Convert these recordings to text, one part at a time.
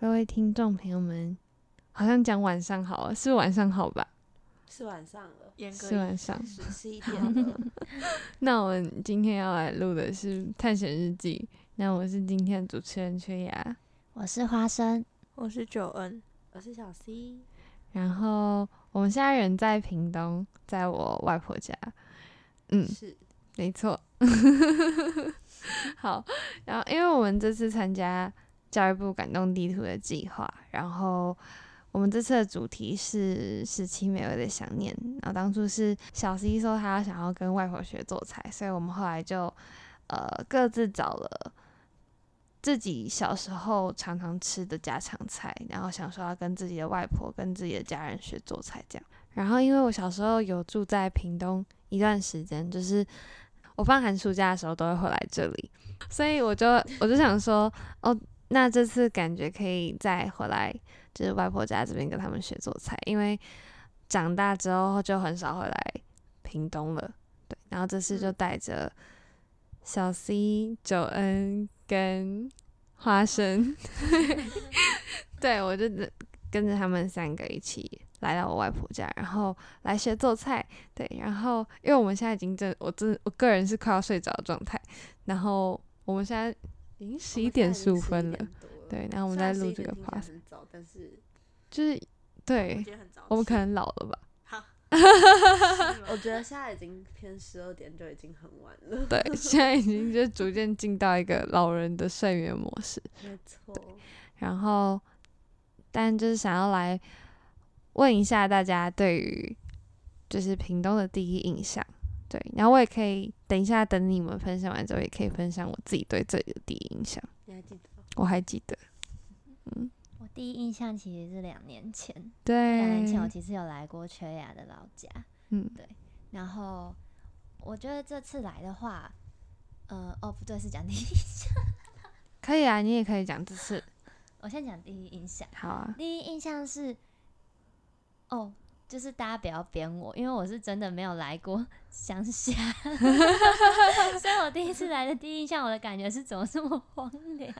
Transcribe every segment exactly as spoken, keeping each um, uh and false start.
各位听众朋友们，好像讲晚上好了，是晚上好吧？是晚上了，严格是晚上，十一点了。那我们今天要来录的是《探险日记》，那我是今天的主持人缺牙，我是花生，我是九恩，我是小 C。然后我们现在人在屏东，在我外婆家。嗯，是没错。好，然后因为我们这次参加教育部感动地图的计划，然后我们这次的主题是十七美味的想念。然后当初是小 C 说他想要跟外婆学做菜，所以我们后来就呃各自找了自己小时候常常吃的家常菜，然后想说要跟自己的外婆跟自己的家人学做菜这样。然后因为我小时候有住在屏东一段时间，就是我放寒暑假的时候都会回来这里，所以我就我就想说哦，那这次感觉可以再回来就是外婆家这边跟他们学做菜，因为长大之后就很少回来屏东了。对，然后这次就带着小 C、九恩跟花生，对，我就跟着他们三个一起来到我外婆家，然后来学做菜。对，然后因为我们现在已经真我真我个人是快要睡着的状态，然后我们现在已经十一点十五分了，对，然后我们在录这个 podcast， 很早，但是就是对，我们可能老了吧。我觉得现在已经偏十二点就已经很晚了。对，现在已经就逐渐进到一个老人的睡眠模式。没错。然后，但就是想要来问一下大家对于就是屏东的第一印象，对，然后我也可以等一下等你们分享完之后，也可以分享我自己对这里的第一印象。你还记得？我还记得，嗯。我第一印象其实是两年前，对，两年前我其实有来过缺牙的老家，嗯，对。然后我觉得这次来的话，呃，哦，不对，是讲第一印象。可以啊，你也可以讲这次。我先讲第一印象。好啊。第一印象是，哦，就是大家不要扁我，因为我是真的没有来过乡下，所以我第一次来的第一印象，我的感觉是怎么这么荒凉，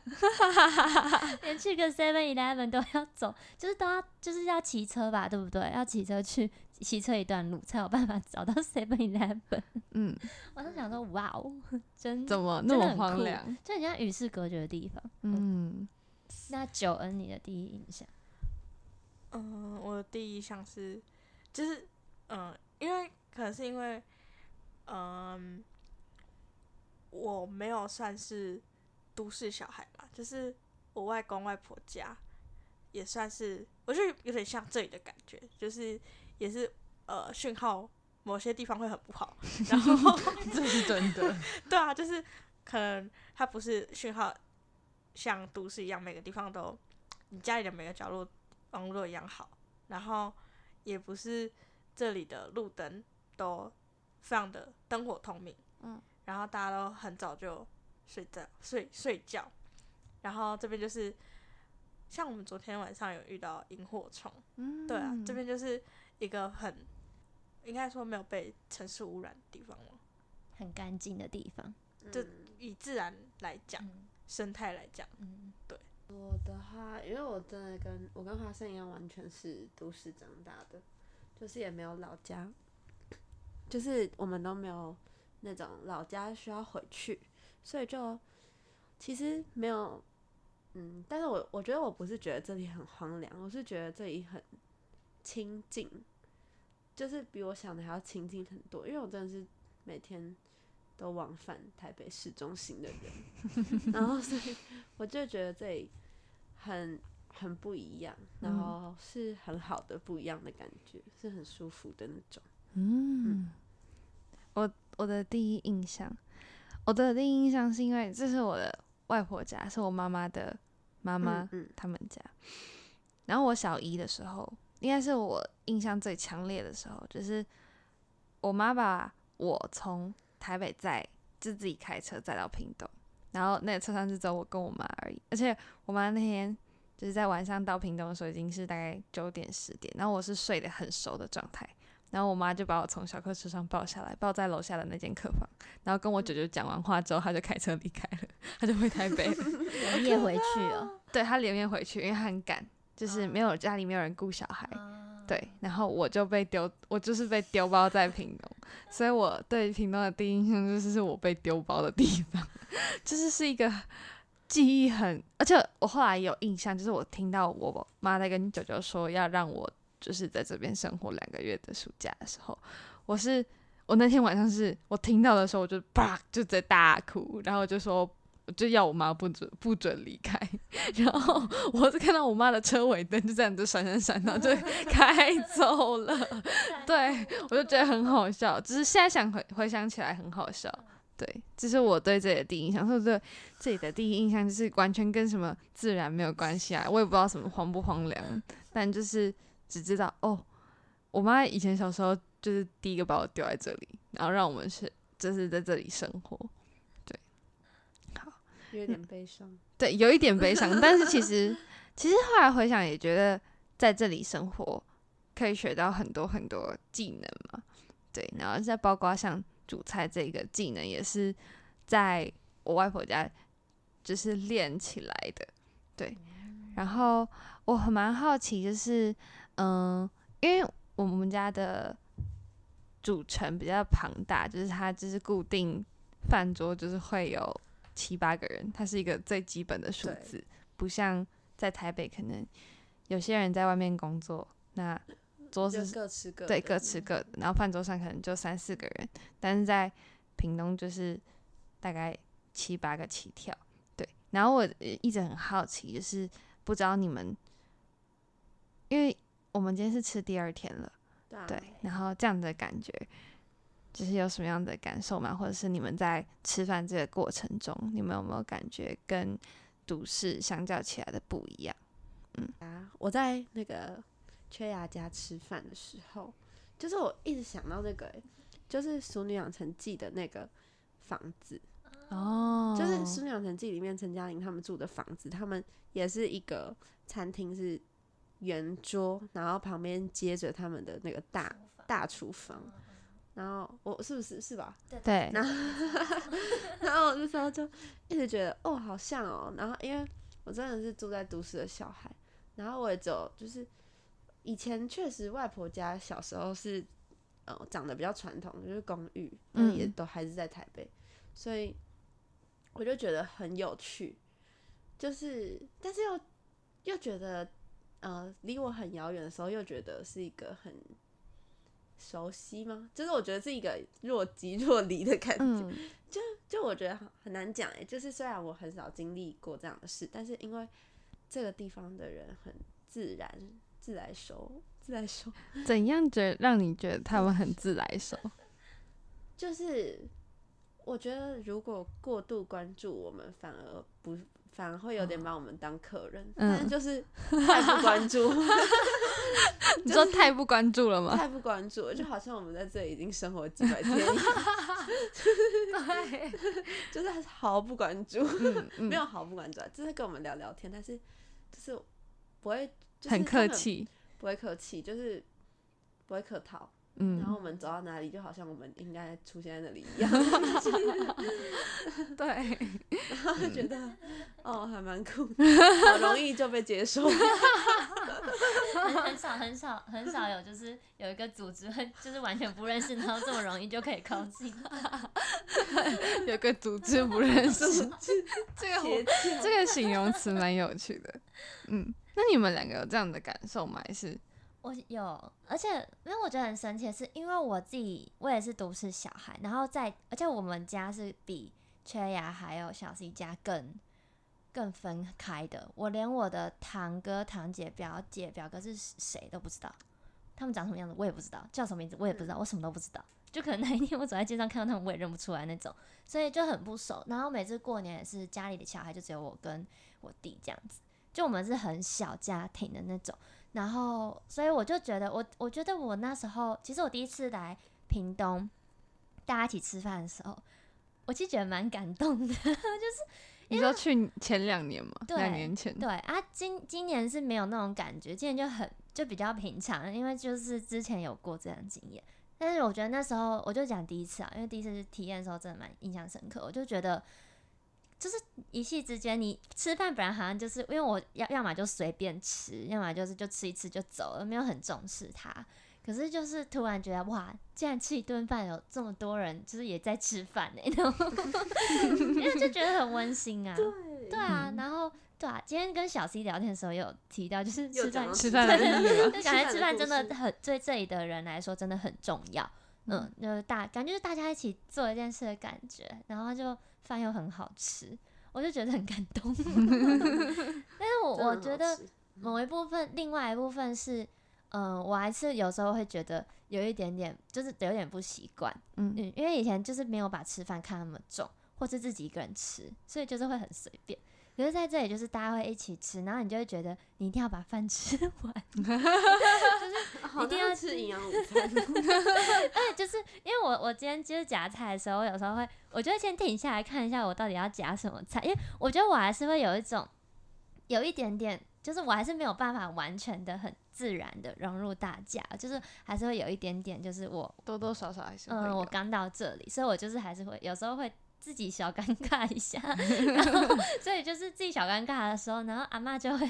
连去个 seven eleven 都要走，就是都要就是要骑车吧，对不对？要骑车去，骑车一段路才有办法找到 seven eleven。嗯，我就想说，哇哦，真怎么那么荒凉，就很像与世隔绝的地方。嗯，嗯，那九恩你的第一印象？嗯，我的第一印象是，就是嗯，因为可能是因为。嗯，我没有算是都市小孩吧，就是我外公外婆家也算是，我觉得有点像这里的感觉，就是也是呃讯号某些地方会很不好，然后这是真的，对啊，就是可能它不是讯号像都市一样，每个地方都你家里的每个角落网络一样好，然后也不是这里的路灯都非常的灯火通明，嗯，然后大家都很早就睡觉，睡睡觉，然后这边就是像我们昨天晚上有遇到萤火虫，嗯，对啊，这边就是一个很应该说没有被城市污染的地方了，很干净的地方，就以自然来讲，嗯，生态来讲，嗯，对。我的话，因为我真的跟我跟花生一样，完全是都市长大的，就是也没有老家。就是我们都没有那种老家需要回去，所以就其实没有，嗯，但是我我觉得我不是觉得这里很荒凉，我是觉得这里很清静，就是比我想的还要清静很多，因为我真的是每天都往返台北市中心的人，然后所以我就觉得这里很很不一样，然后是很好的不一样的感觉，是很舒服的那种。嗯，我我的第一印象，我的第一印象是因为这是我的外婆家，是我妈妈的妈妈他们家。然后我小一的时候，应该是我印象最强烈的时候，就是我妈把我从台北载，就自己开车载到屏东，然后那个车上就只有我跟我妈而已。而且我妈那天就是在晚上到屏东的时候，已经是大概九点十点，然后我是睡得很熟的状态。然后我妈就把我从小客车上抱下来，抱在楼下的那间客房，然后跟我舅舅讲完话之后，她就开车离开了，她就回台北了。夜回去哦，对，他连夜回去，因为他很赶，就是没有、嗯、家里没有人顾小孩、嗯、对，然后我就被丢，我就是被丢包在屏东所以我对屏东的第一印象就是我被丢包的地方就是是一个记忆很，而且我后来有印象，就是我听到我妈在跟舅舅说要让我就是在这边生活两个月的暑假的时候，我是我那天晚上是我听到的时候，我就啪就在大哭，然后就说就要我妈不准不准离开，然后我就看到我妈的车尾灯就这样子闪闪闪，然后就开走了。对，我就觉得很好笑，只是现在想 回, 回想起来很好笑。对，这是我对这里的第一印象。所以我对这里的第一印象就是完全跟什么自然没有关系啊，我也不知道什么荒不荒凉，但就是只知道哦，我妈以前小时候就是第一个把我丢在这里，然后让我们是就是在这里生活。对，好，有点悲伤、嗯。对，有一点悲伤，但是其实其实后来回想也觉得在这里生活可以学到很多很多技能嘛。对，然后再包括像煮菜这个技能也是在我外婆家就是练起来的。对，然后我很蛮好奇，就是嗯，因为我们家的组成比较庞大，就是它就是固定饭桌就是会有七八个人，它是一个最基本的数字，不像在台北可能有些人在外面工作，那桌子各吃各的，对，各吃各的，然后饭桌上可能就三四个人，但是在屏东就是大概七八个起跳。对，然后我一直很好奇，就是不知道你们，因为我们今天是吃第二天了，对，对，然后这样的感觉就是有什么样的感受吗？或者是你们在吃饭这个过程中，你们有没有感觉跟都市相较起来的不一样？嗯，啊，我在那个缺牙家吃饭的时候，就是我一直想到那个、欸，就是《俗女养成记》的那个房子哦，就是《俗女养成记》里面陈嘉玲他们住的房子，他们也是一个餐厅，是圆桌，然后旁边接着他们的那个大大厨房，然后我是不是是吧？对，然后然后我那时候就一直觉得哦，好像哦，然后因为我真的是住在都市的小孩，然后我也只有就是。以前确实外婆家小时候是、呃、长得比较传统，就是公寓，但也都还是在台北、嗯、所以我就觉得很有趣，就是但是又又觉得呃离我很遥远的时候，又觉得是一个很熟悉吗，就是我觉得是一个若即若离的感觉、嗯、就就我觉得很难讲耶，就是虽然我很少经历过这样的事，但是因为这个地方的人很自然自来熟，自来熟，怎样觉让你觉得他们很自来熟？就是我觉得如果过度关注我们，反而不，反而会有点把我们当客人，哦、但是就是太不关注。嗯、你说太不关注了吗？太不关注了，就好像我们在这里已经生活几百天一样，就是毫不关注，嗯嗯、没有毫不关注、啊，就是跟我们聊聊天，但是就是不会。就是、很客气，不会客气，就是不会客套、嗯、然后我们走到哪里就好像我们应该出现在那里一样对，然后就觉得、嗯、哦还蛮酷的，好容易就被接受很, 很少很少很少有就是有一个组织就是完全不认识，然后这么容易就可以靠近有个组织不认识这个这个形容词蛮有趣的。嗯，那你们两个有这样的感受吗？还是我有，而且因为我觉得很神奇的是，因为我自己我也是都市小孩，然后在而且我们家是比缺牙还有小 C 家更更分开的，我连我的堂哥堂姐表姐表哥是谁都不知道，他们长什么样子我也不知道，叫什么名字我也不知道，我什么都不知道，就可能那一天我走在街上看到他们我也认不出来那种，所以就很不熟。然后每次过年也是家里的小孩就只有我跟我弟这样子，就我们是很小家庭的那种，然后所以我就觉得我我觉得我那时候其实我第一次来屏东大家一起吃饭的时候，我其实觉得蛮感动的就是你说去前两年嘛，两年前，对啊，今今年是没有那种感觉，今年就很就比较平常，因为就是之前有过这样的经验，但是我觉得那时候我就讲第一次啊，因为第一次体验的时候真的蛮印象深刻，我就觉得就是一夕之间你吃饭本来好像就是因为我要要么就随便吃，要么就是就吃一吃就走了，没有很重视它。可是就是突然觉得哇，竟然吃一顿饭有这么多人就是也在吃饭耶、欸、因为就觉得很温馨啊。对对啊，然后对啊，今天跟小 C 聊天的时候也有提到，就是吃饭吃饭就感觉吃饭真的很对这里的人来说真的很重要。嗯，就是大感觉就是大家一起做一件事的感觉，然后就饭又很好吃，我就觉得很感动。但是我我觉得某一部分，另外一部分是。嗯，我还是有时候会觉得有一点点，就是有点不习惯，嗯，因为以前就是没有把吃饭看那么重，或是自己一个人吃，所以就是会很随便。可是在这里就是大家会一起吃，然后你就会觉得你一定要把饭吃完，就是一定要吃营养午餐。哎，就是因为我我今天就是夹菜的时候，我有时候会，我就会先停下来看一下我到底要夹什么菜，因为我觉得我还是会有一种，有一点点。就是我还是没有办法完全的很自然的融入大家，就是还是会有一点点，就是我多多少少还是会有，嗯，我刚到这里，所以我就是还是会有时候会自己小尴尬一下，然后所以就是自己小尴尬的时候，然后阿嬤就会，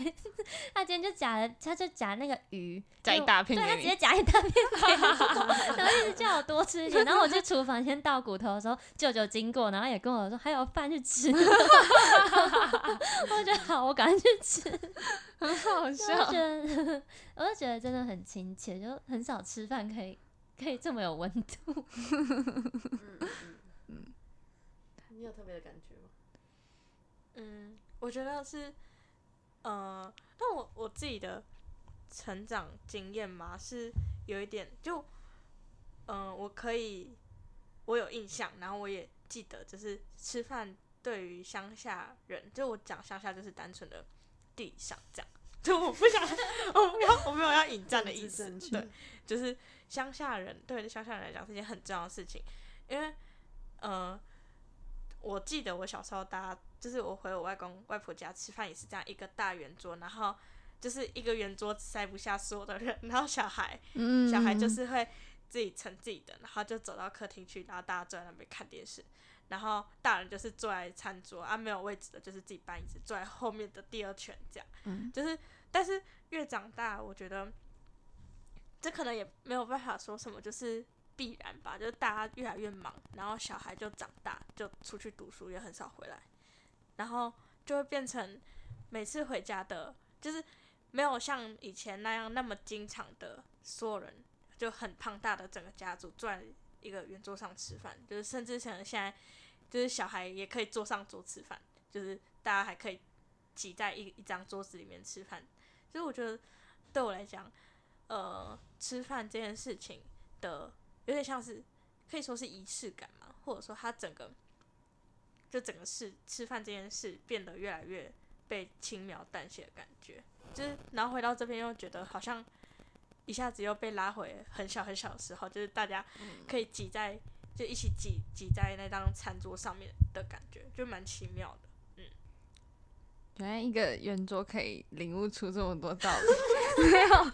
她今天就夹了，她就夹那个鱼，夹一大片给你，对，她直接夹一大片给我，然后一直叫我多吃一点，然后我去厨房先倒骨头的时候，舅舅经过，然后也跟我说还有饭去吃，我觉得好，我赶快去吃，很好笑，我就觉得，我就觉得真的很亲切，就很少吃饭可以可以这么有温度。你有特别的感觉吗？嗯，我觉得是，呃，但我我自己的成长经验嘛，是有一点就，嗯、呃，我可以，我有印象，然后我也记得，就是吃饭对于乡下人，就我讲乡下就是单纯的地上这样，就我不想，我不要，我没有要引战的意思，对，就是乡下人对乡下人来讲是一件很重要的事情，因为，呃。我记得我小时候搭，就是我回我外公外婆家吃饭也是这样一个大圆桌，然后就是一个圆桌塞不下所有的人，然后小孩、嗯、小孩就是会自己盛自己的，然后就走到客厅去，然后大家坐在那边看电视，然后大人就是坐在餐桌啊，没有位置的就是自己搬椅子坐在后面的第二圈这样、嗯、就是但是越长大我觉得这可能也没有办法说什么，就是必然吧，就是大家越来越忙，然后小孩就长大，就出去读书，也很少回来，然后就会变成每次回家的，就是没有像以前那样那么经常的所有人就很庞大的整个家族坐在一个圆桌上吃饭，就是甚至可能现在就是小孩也可以坐上桌吃饭，就是大家还可以挤在 一, 一张桌子里面吃饭，所以我觉得对我来讲，呃，吃饭这件事情的。有点像是可以说是仪式感嘛，或者说他整个就整个事吃饭这件事变得越来越被轻描淡写的感觉，就是然后回到这边又觉得好像一下子又被拉回很小很小的时候，就是大家可以挤在就一起挤挤在那张餐桌上面的感觉，就蛮奇妙的。原来一个圆桌可以领悟出这么多道理。没有，因为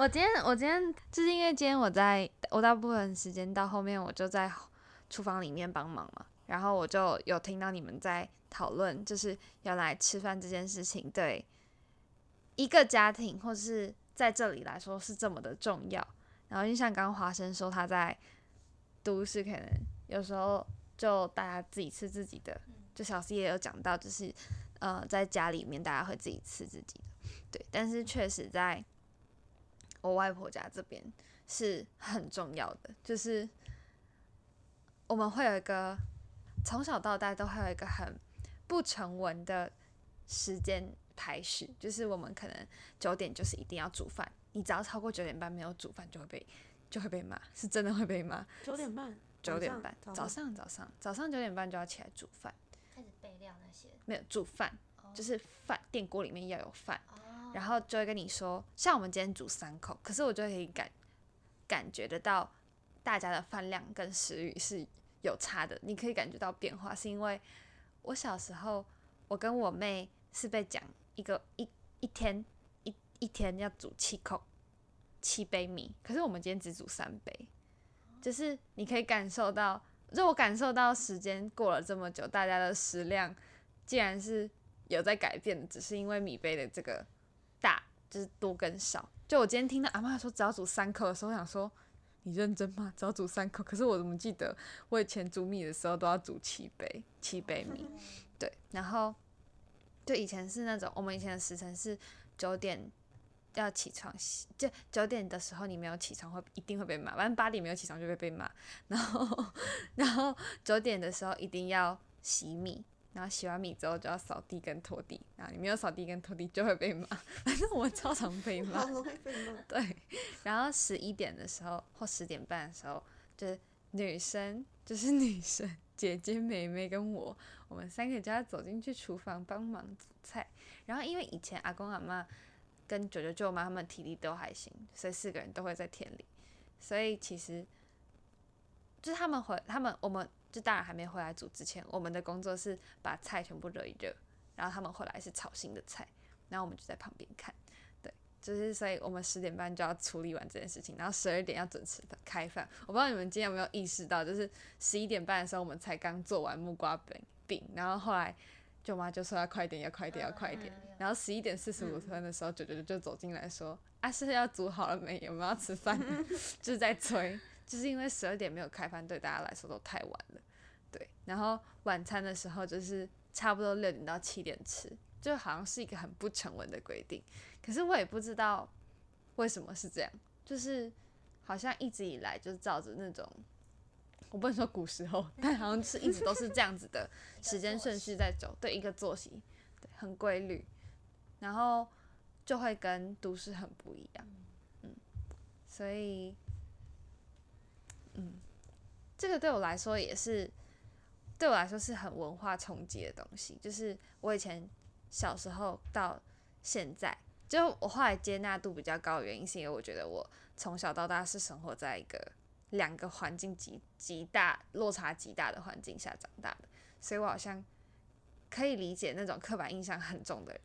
我今天我今天就是因为今天我在我大部分时间到后面我就在厨房里面帮忙嘛，然后我就有听到你们在讨论，就是原来吃饭这件事情对一个家庭或是在这里来说是这么的重要。然后就像刚刚华生说，他在都市可能有时候就大家自己吃自己的，就小 C 也有讲到，就是。呃，在家里面大家会自己吃自己的，对，但是确实在我外婆家这边是很重要的，就是我们会有一个从小到大都会有一个很不成文的时间排序，就是我们可能九点就是一定要煮饭，你只要超过九点半没有煮饭就会被就会被骂，是真的会被骂。九点半，九点半，早上早上早上九点半就要起来煮饭。开始备料那些没有煮饭、oh. 就是饭电锅里面要有饭、oh. 然后就会跟你说像我们今天煮三口，可是我就可以感感觉得到大家的饭量跟食欲是有差的，你可以感觉到变化，是因为我小时候我跟我妹是被讲一个 一, 一天 一, 一天要煮七口七杯米，可是我们今天只煮三杯，就是你可以感受到就我感受到时间过了这么久，大家的食量既然是有在改变的，只是因为米杯的这个大就是多跟少。就我今天听到阿嬷说只要煮三颗的时候，我想说你认真吗？只要煮三颗？可是我怎么记得我以前煮米的时候都要煮七杯七杯米。对，然后就以前是那种，我们以前的时辰是九点要起床，就九点的时候你没有起床会一定会被骂，反正八点没有起床就会被骂。然后然后九点的时候一定要洗米，然后洗完米之后就要扫地跟拖地，然后你没有扫地跟拖地就会被骂，反正我超常被骂。我会被骂。对，然后十一点的时候或十点半的时候，就是女生就是女生姐姐妹妹跟我，我们三个就要走进去厨房帮忙煮菜。然后因为以前阿公阿嬷跟舅舅舅妈他们体力都还行，所以四个人都会在田里，所以其实就是他们回他们我们就当然还没回来煮之前，我们的工作是把菜全部热一热，然后他们回来是炒新的菜，然后我们就在旁边看。对，就是所以我们十点半就要处理完这件事情，然后十二点要准时的开饭。我不知道你们今天有没有意识到，就是十一点半的时候我们才刚做完木瓜饼，然后后来舅妈就说要快点要快点要快点，然后十一点四十五分的时候舅舅就走进来说啊是要煮好了没有，我们要吃饭了就是在催，就是因为十二点没有开饭对大家来说都太晚了。对，然后晚餐的时候就是差不多六点到七点吃，就好像是一个很不成文的规定，可是我也不知道为什么是这样，就是好像一直以来就是照着那种，我不能说古时候，但好像是一直都是这样子的时间顺序在走，对，一个作息，对，很规律，然后就会跟都市很不一样。嗯，所以嗯，这个对我来说也是对我来说是很文化冲击的东西，就是我以前小时候到现在，就我后来接纳度比较高的原因是因为我觉得我从小到大是生活在一个两个环境极极大落差极大的环境下长大的，所以我好像可以理解那种刻板印象很重的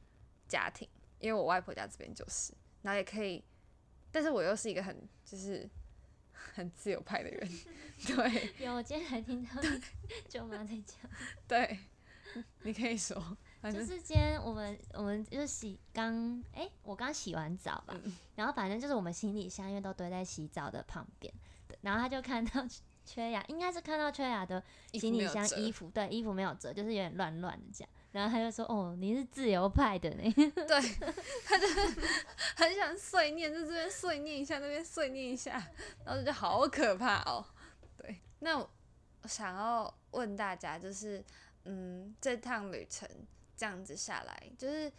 家庭，因为我外婆家这边就是，然后也可以，但是我又是一个很就是很自由派的人，对。有，我今天还听到舅妈在讲。对，你可以说。就是今天我们我们就洗刚哎、欸，我刚洗完澡吧、嗯，然后反正就是我们行李箱因为都堆在洗澡的旁边。然后他就看到缺牙，应该是看到缺牙的行李箱衣服，对，衣服没有折，就是有点乱乱的这样。然后他就说：“哦，你是自由派的呢。”对，他就很想碎念，就这边碎念一下，那边碎念一下，然后就好可怕哦。对，那我想要问大家，就是嗯，这趟旅程这样子下来，就是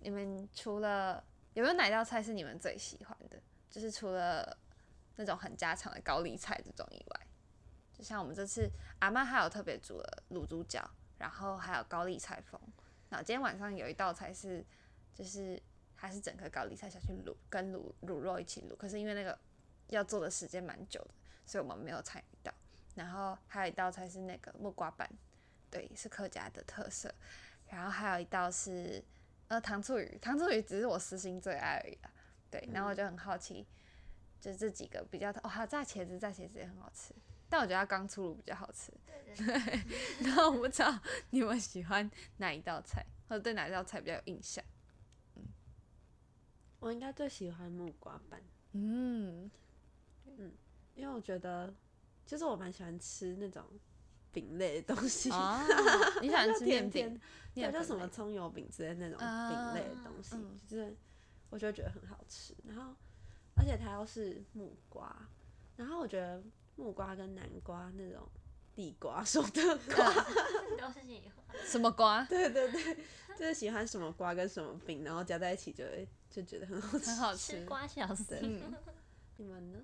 你们除了有没有哪道菜是你们最喜欢的？就是除了那种很家常的高丽菜这种以外，就像我们这次阿嬷还有特别煮了卤猪脚，然后还有高丽菜风，然后今天晚上有一道菜是就是还是整颗高丽菜下去卤，跟卤卤肉一起卤，可是因为那个要做的时间蛮久的，所以我们没有参与到。然后还有一道菜是那个木瓜板，对，是客家的特色。然后还有一道是呃糖醋鱼，糖醋鱼只是我私心最爱而已啦。对，然后我就很好奇，就是这几个比较，哦，还有炸茄子，炸茄子也很好吃，但我觉得它刚出炉比较好吃。对对对。然后我不知道你们喜欢哪一道菜，或者对哪一道菜比较有印象。嗯，我应该最喜欢木瓜板。嗯嗯，因为我觉得，就是我蛮喜欢吃那种饼类的东西。哦，你喜欢吃面饼？对，就什么葱油饼之类的那种饼类的东西，嗯，就是我就觉得很好吃，然后。而且它又是木瓜，然后我觉得木瓜跟南瓜那种地瓜什么的瓜，都是喜欢什么瓜？对对对，就是喜欢什么瓜跟什么饼，然后加在一起就会就觉得很好吃，很好吃。吃瓜小子，嗯，你们呢？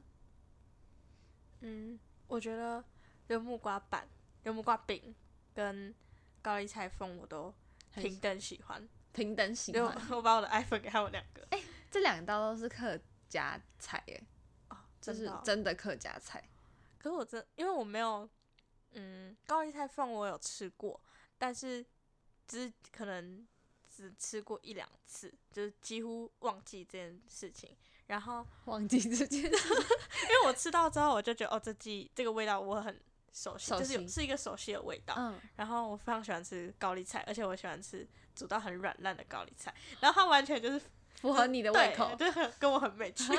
嗯，我觉得有木瓜板、有木瓜饼跟高丽菜风我都平等喜欢，平等喜欢。我, 我把我的 iPhone 给他们两个，哎、欸，这两道都是客家菜耶，哦，就是真的客家菜。可是我真，因为我没有，嗯，高丽菜凤我有吃过，但是只可能只吃过一两次，就是几乎忘记这件事情。然后忘记这件事情，因为我吃到之后我就觉得，哦，这季这个味道我很手席，就是有是一个手席的味道、嗯、然后我非常喜欢吃高丽菜，而且我喜欢吃煮到很软烂的高丽菜，然后它完全就是符合你的胃口，对，对跟我很match。我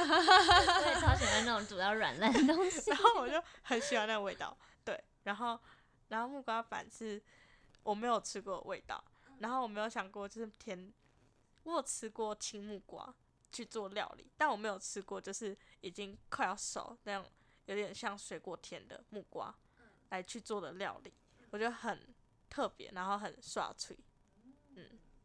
也超喜欢那种煮到软烂的东西。然后我就很喜欢那个味道，对。然后，然后木瓜板是我没有吃过的味道，然后我没有想过就是甜，我有吃过青木瓜去做料理，但我没有吃过就是已经快要熟那种有点像水果甜的木瓜来去做的料理，我觉得很特别，然后很爽脆，嗯。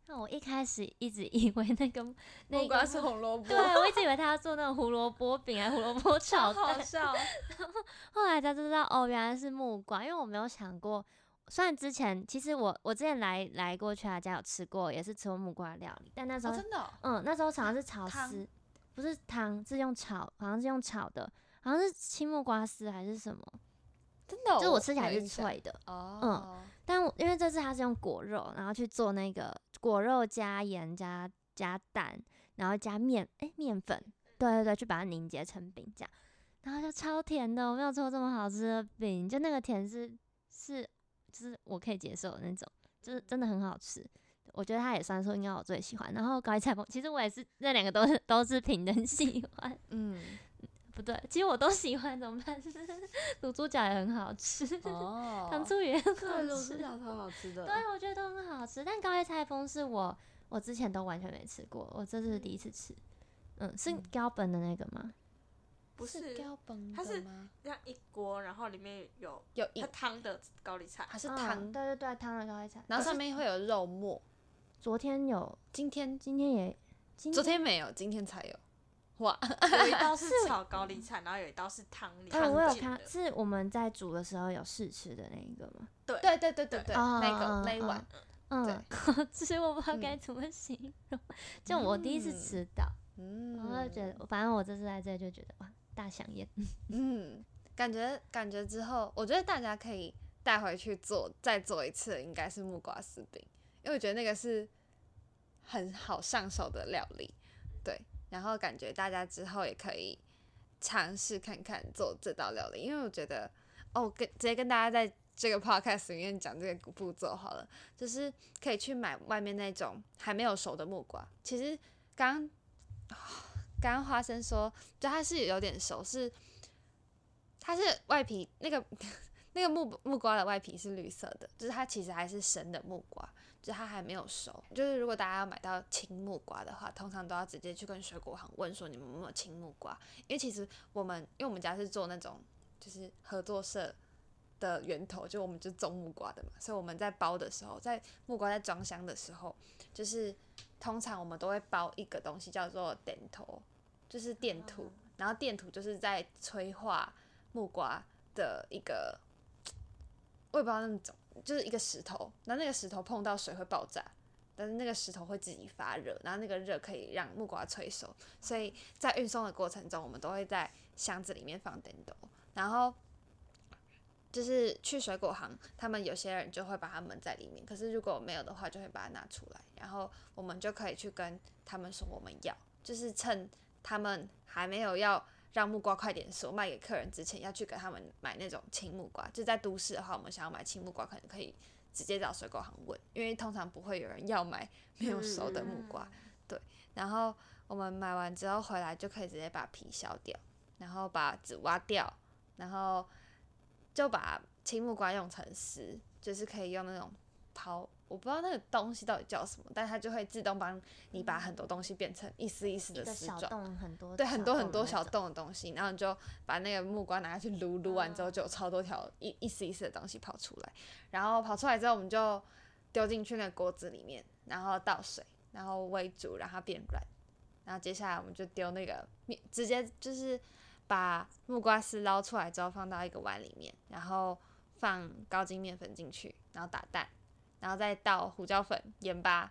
那我一开始一直以为那个木瓜是红萝卜，对，我一直以为他要做那种胡萝卜饼还胡萝卜炒蛋，好笑。然后后来才知道哦，原来是木瓜，因为我没有想过。虽然之前其实我我之前来来过去他家有吃过，也是吃过木瓜料理，但那时候、哦、真的、哦，嗯，那时候好像是炒丝，不是汤，是用炒，好像是用炒的，好像是青木瓜丝还是什么。真的、哦，就我吃起来是脆的，哦、嗯，但我因为这次它是用果肉，然后去做那个果肉加盐加加蛋，然后加面，哎、欸，面粉，对对对，去把它凝结成饼这样，然后就超甜的，我没有吃过这么好吃的饼，就那个甜是是就是我可以接受的那种，就是真的很好吃，我觉得它也算是应该我最喜欢。然后高丽菜其实我也是那两个都是都是平等喜欢，嗯。不对，其实我都喜欢，怎么办？卤猪脚也很好吃，哦、糖醋鱼也很好吃，对，卤猪脚超好吃的。对，我觉得都很好吃。但高丽菜风是我我之前都完全没吃过，我这是第一次吃。嗯，是高本的那个吗？不是高本的吗？它是这样一锅，然后里面有有它汤的高丽菜，它是汤、嗯，对对对，汤的高丽菜，然后上面会有肉末。昨天有，今天今天也今天，昨天没有，今天才有。哇，有一道是炒高丽菜，然后有一道是汤里面的。是我们在煮的时候有试吃的那一个吗？对对对对对对，哦、那个那一碗，嗯，对，其实我不知道该怎么形容，就我第一次吃到，嗯，我就觉得，反正我这次来这就觉得哇，大享宴，嗯，感觉感觉之后，我觉得大家可以带回去做，再做一次，应该是木瓜丝饼，因为我觉得那个是很好上手的料理，对。然后感觉大家之后也可以尝试看看做这道料理，因为我觉得哦跟，直接跟大家在这个 podcast 里面讲这个步骤好了，就是可以去买外面那种还没有熟的木瓜。其实刚刚、哦、刚刚花生说，就它是有点熟，是它是外皮那个那个 木, 木瓜的外皮是绿色的，就是它其实还是生的木瓜。就它还没有熟，就是如果大家要买到青木瓜的话，通常都要直接去跟水果行问说你们有没有青木瓜，因为其实我们因为我们家是做那种就是合作社的源头，就我们就种木瓜的嘛，所以我们在包的时候，在木瓜在装箱的时候，就是通常我们都会包一个东西叫做电土，就是电土，然后电土就是在催化木瓜的一个，我也不知道那种。就是一个石头，然后那个石头碰到水会爆炸，但是那个石头会自己发热，然后那个热可以让木瓜催熟，所以在运送的过程中，我们都会在箱子里面放电豆，然后就是去水果行，他们有些人就会把它闷在里面，可是如果没有的话，就会把它拿出来，然后我们就可以去跟他们说我们要，就是趁他们还没有要让木瓜快点熟卖给客人之前，要去给他们买那种青木瓜。就在都市的话，我们想要买青木瓜，可能可以直接找水果行问，因为通常不会有人要买没有熟的木瓜。对，然后我们买完之后回来就可以直接把皮削掉，然后把籽挖掉，然后就把青木瓜用成丝，就是可以用那种刨，我不知道那个东西到底叫什么，但它就会自动帮你把很多东西变成一丝一丝的丝状，对，很多很多小洞的东西，然后你就把那个木瓜拿下去撸，撸完之后就有超多条一一丝一丝的东西跑出来，然后跑出来之后我们就丢进去那个锅子里面，然后倒水，然后煨煮让它变软，然后接下来我们就丢那个直接就是把木瓜丝捞出来之后放到一个碗里面，然后放高筋面粉进去，然后打蛋。然后再倒胡椒粉、盐巴，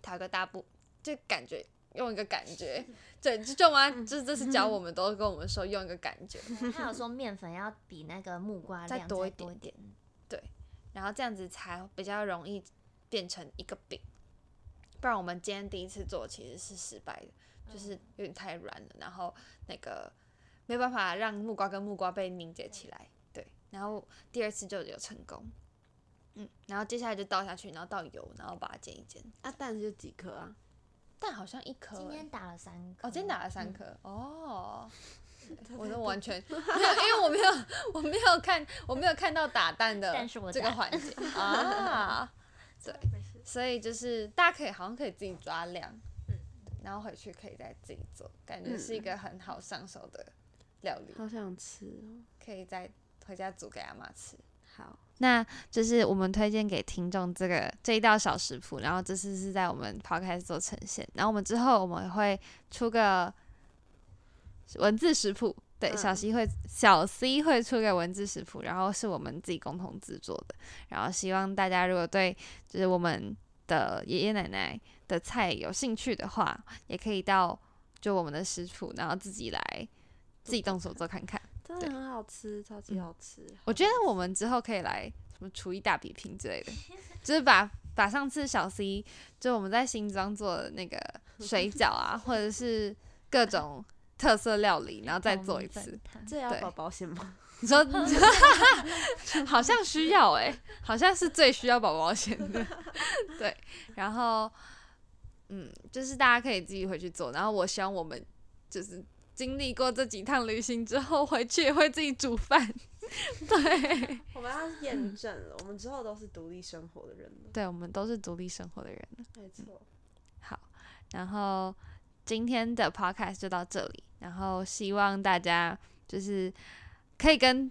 调个大步，就感觉用一个感觉，对，就舅妈就是这次教我们都跟我们说用一个感觉。他有说面粉要比那个木瓜量再多一点点，对，然后这样子才比较容易变成一个饼。不然我们今天第一次做其实是失败的，就是有点太软了，然后那个没有办法让木瓜跟木瓜被凝结起来。对，然后第二次就有成功。嗯，然后接下来就倒下去，然后倒油，然后把它煎一煎。啊，蛋是几颗啊？蛋好像一颗、欸。今天打了三颗。哦，今天打了三颗、嗯。哦。我都完全没有，因为我没有，我没有看，我没有看到打蛋的这个环节啊。对，所以就是大家可以好像可以自己抓量，嗯，然后回去可以再自己做，感觉是一个很好上手的料理。好想吃哦！可以再回家煮给阿嬷吃。好，那就是我们推荐给听众这个这一道小食谱，然后这次是在我们 podcast 做呈现，然后我们之后我们会出个文字食谱，对、嗯、小 C 会小 C 会出个文字食谱，然后是我们自己共同制作的，然后希望大家如果对就是我们的爷爷奶奶的菜有兴趣的话，也可以到就我们的食谱，然后自己来自己动手做看看，真的很好吃，超级好吃、嗯、我觉得我们之后可以来什么厨艺大比拼之类的就是把把上次小 C 就我们在新庄做的那个水饺啊或者是各种特色料理，然后再做一次，这要保保险吗？你说，好像需要哎、欸，好像是最需要保保险的。对，然后，嗯，就是大家可以自己回去做。然后我希望我们就是经历过这几趟旅行之后，回去也会自己煮饭。对，我们要验证了，我们之后都是独立生活的人了。对，我们都是独立生活的人了。没错、嗯。好，然后。今天的 podcast 就到这里，然后希望大家就是可以跟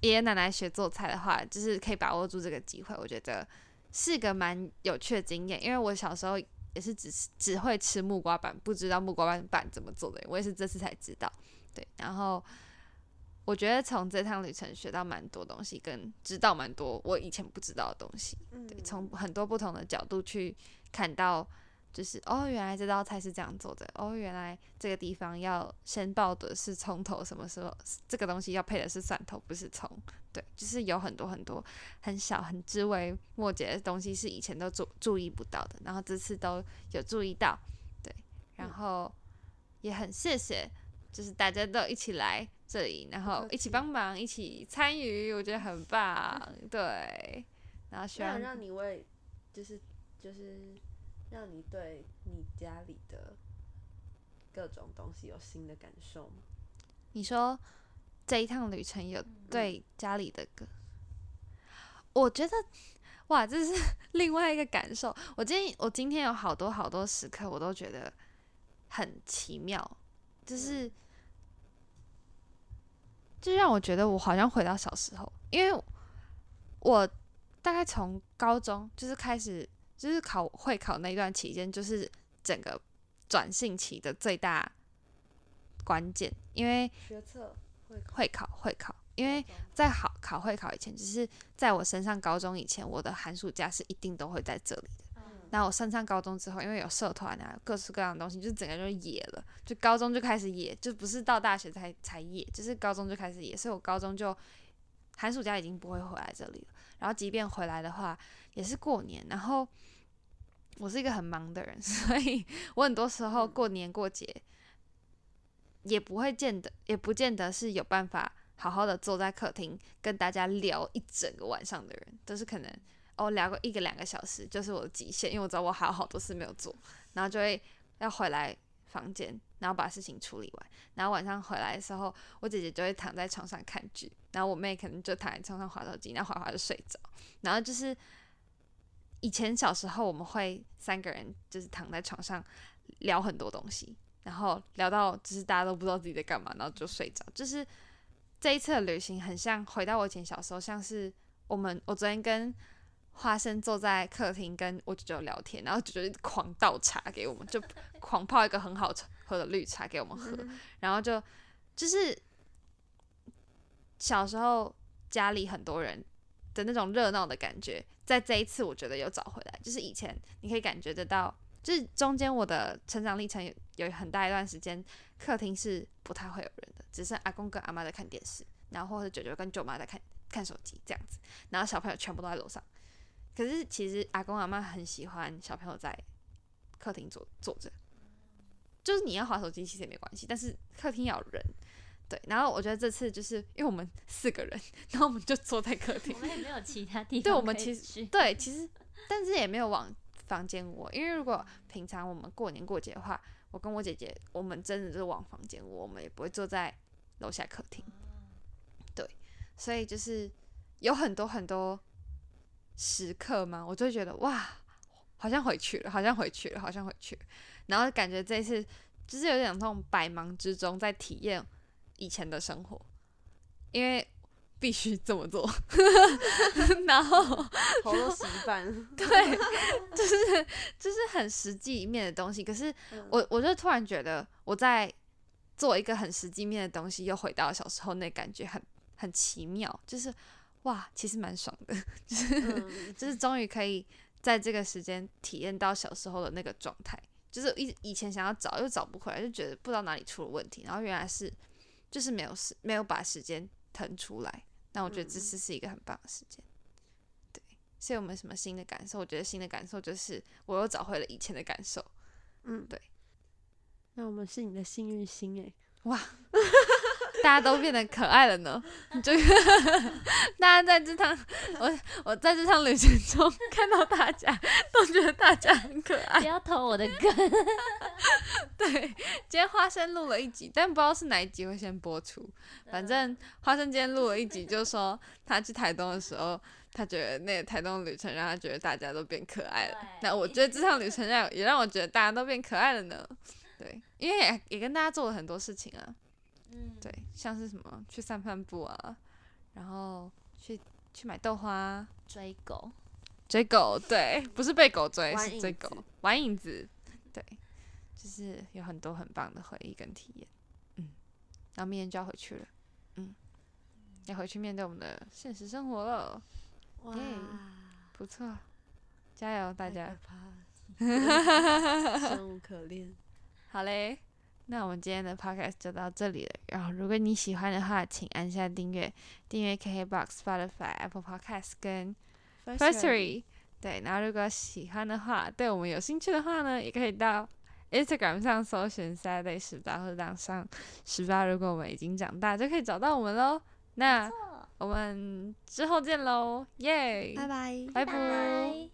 爷爷奶奶学做菜的话，就是可以把握住这个机会，我觉得是个蛮有趣的经验，因为我小时候也是 只, 只会吃木瓜板，不知道木瓜板怎么做的，我也是这次才知道。对，然后我觉得从这趟旅程学到蛮多东西，跟知道蛮多我以前不知道的东西，对，从很多不同的角度去看到，就是哦，原来这道菜是这样做的。哦，原来这个地方要先爆的是葱头，什么时候这个东西要配的是蒜头，不是葱。对，就是有很多很多很小很枝微末节的东西，是以前都注意不到的，然后这次都有注意到。对，然后也很谢谢，就是大家都一起来这里，然后一起帮忙，一起参与，我觉得很棒。对，然后希望让你为就是就是。让你对你家里的各种东西有新的感受吗？你说这一趟旅程有对家里的歌、嗯、我觉得哇，这是另外一个感受。我今天我今天有好多好多时刻，我都觉得很奇妙，就是、嗯、就让我觉得我好像回到小时候，因为我大概从高中就是开始。就是考会考那一段期间，就是整个转性期的最大关键，因为学测会考会考，因为在考考会考以前，就是在我升上高中以前，我的寒暑假是一定都会在这里的。那、嗯、我升上高中之后，因为有社团啊，各式各样的东西，就整个就野了，就高中就开始野，就不是到大学才才野，就是高中就开始野，所以我高中就寒暑假已经不会回来这里了。然后即便回来的话，也是过年，然后。我是一个很忙的人，所以我很多时候过年过节也不会见得，也不见得是有办法好好的坐在客厅跟大家聊一整个晚上的人，都是可能哦聊个一个两个小时就是我的极限，因为我知道我还有好多事没有做，然后就会要回来房间，然后把事情处理完，然后晚上回来的时候，我姐姐就会躺在床上看剧，然后我妹可能就躺在床上滑手机，然后滑滑就睡着，然后就是。以前小时候我们会三个人就是躺在床上聊很多东西，然后聊到就是大家都不知道自己在干嘛，然后就睡着。就是这一次的旅行很像回到我以前小时候，像是我们我昨天跟花生坐在客厅跟我舅舅聊天，然后舅舅狂倒茶给我们，就狂泡一个很好喝的绿茶给我们喝，然后就就是小时候家里很多人的那种热闹的感觉，在这一次我觉得有找回来。就是以前你可以感觉得到，就是中间我的成长历程 有, 有很大一段时间客厅是不太会有人的，只剩阿公跟阿妈在看电视，然后或者舅舅跟舅妈在 看, 看手机这样子，然后小朋友全部都在楼上。可是其实阿公阿妈很喜欢小朋友在客厅 坐, 坐着，就是你要滑手机其实也没关系，但是客厅要有人。对，然后我觉得这次就是因为我们四个人，然后我们就坐在客厅，我们也没有其他地方可以去。对，我们其实对其实但是也没有往房间窝，因为如果平常我们过年过节的话，我跟我姐姐我们真的就是往房间窝，我们也不会坐在楼下客厅。对，所以就是有很多很多时刻嘛，我就觉得哇，好像回去了，好像回去了，好像回去了，然后感觉这一次就是有点那种百忙之中在体验以前的生活，因为必须这么做然后好多习惯，对，就是就是很实际面的东西。可是我我就突然觉得我在做一个很实际面的东西，又回到小时候，那感觉很很奇妙，就是哇，其实蛮爽的，就是、嗯、就是终于可以在这个时间体验到小时候的那个状态，就是以前想要找又找不回来，就觉得不知道哪里出了问题，然后原来是就是没有没有把时间腾出来。那我觉得这次是一个很棒的时间、嗯、对，所以有没有什么新的感受？我觉得新的感受就是我又找回了以前的感受。嗯，对，那我们是你的幸运星耶，哇大家都变得可爱了呢你就大家在这趟 我, 我在这趟旅程中看到大家都觉得大家很可爱，不要偷我的梗对，今天花生录了一集，但不知道是哪一集会先播出，反正花生今天录了一集，就说他去台东的时候，他觉得那个台东旅程让他觉得大家都变可爱了，那我觉得这趟旅程让也让我觉得大家都变可爱了呢。对，因为 也, 也跟大家做了很多事情啊，嗯，对，像是什么去散散步啊，然后去去买豆花、啊，追狗，追狗，对，不是被狗追，是追狗，玩影子，对，就是有很多很棒的回忆跟体验，嗯，然后明天就要回去了，嗯，要回去面对我们的现实生活了，哇， yeah, 不错，加油大家，生无可恋。好嘞，那我们今天的 podcast 就到这里了。然后如果你喜欢的话，请按下订阅，订阅 K K B O X、Spotify、Apple Podcasts 跟 Firstory。对，然后如果喜欢的话，对我们有兴趣的话呢，也可以到 Instagram 上搜寻 Saturday 十八或者当上十八。如果我们已经长大，就可以找到我们喽。那我们之后见喽，耶！拜拜，拜拜。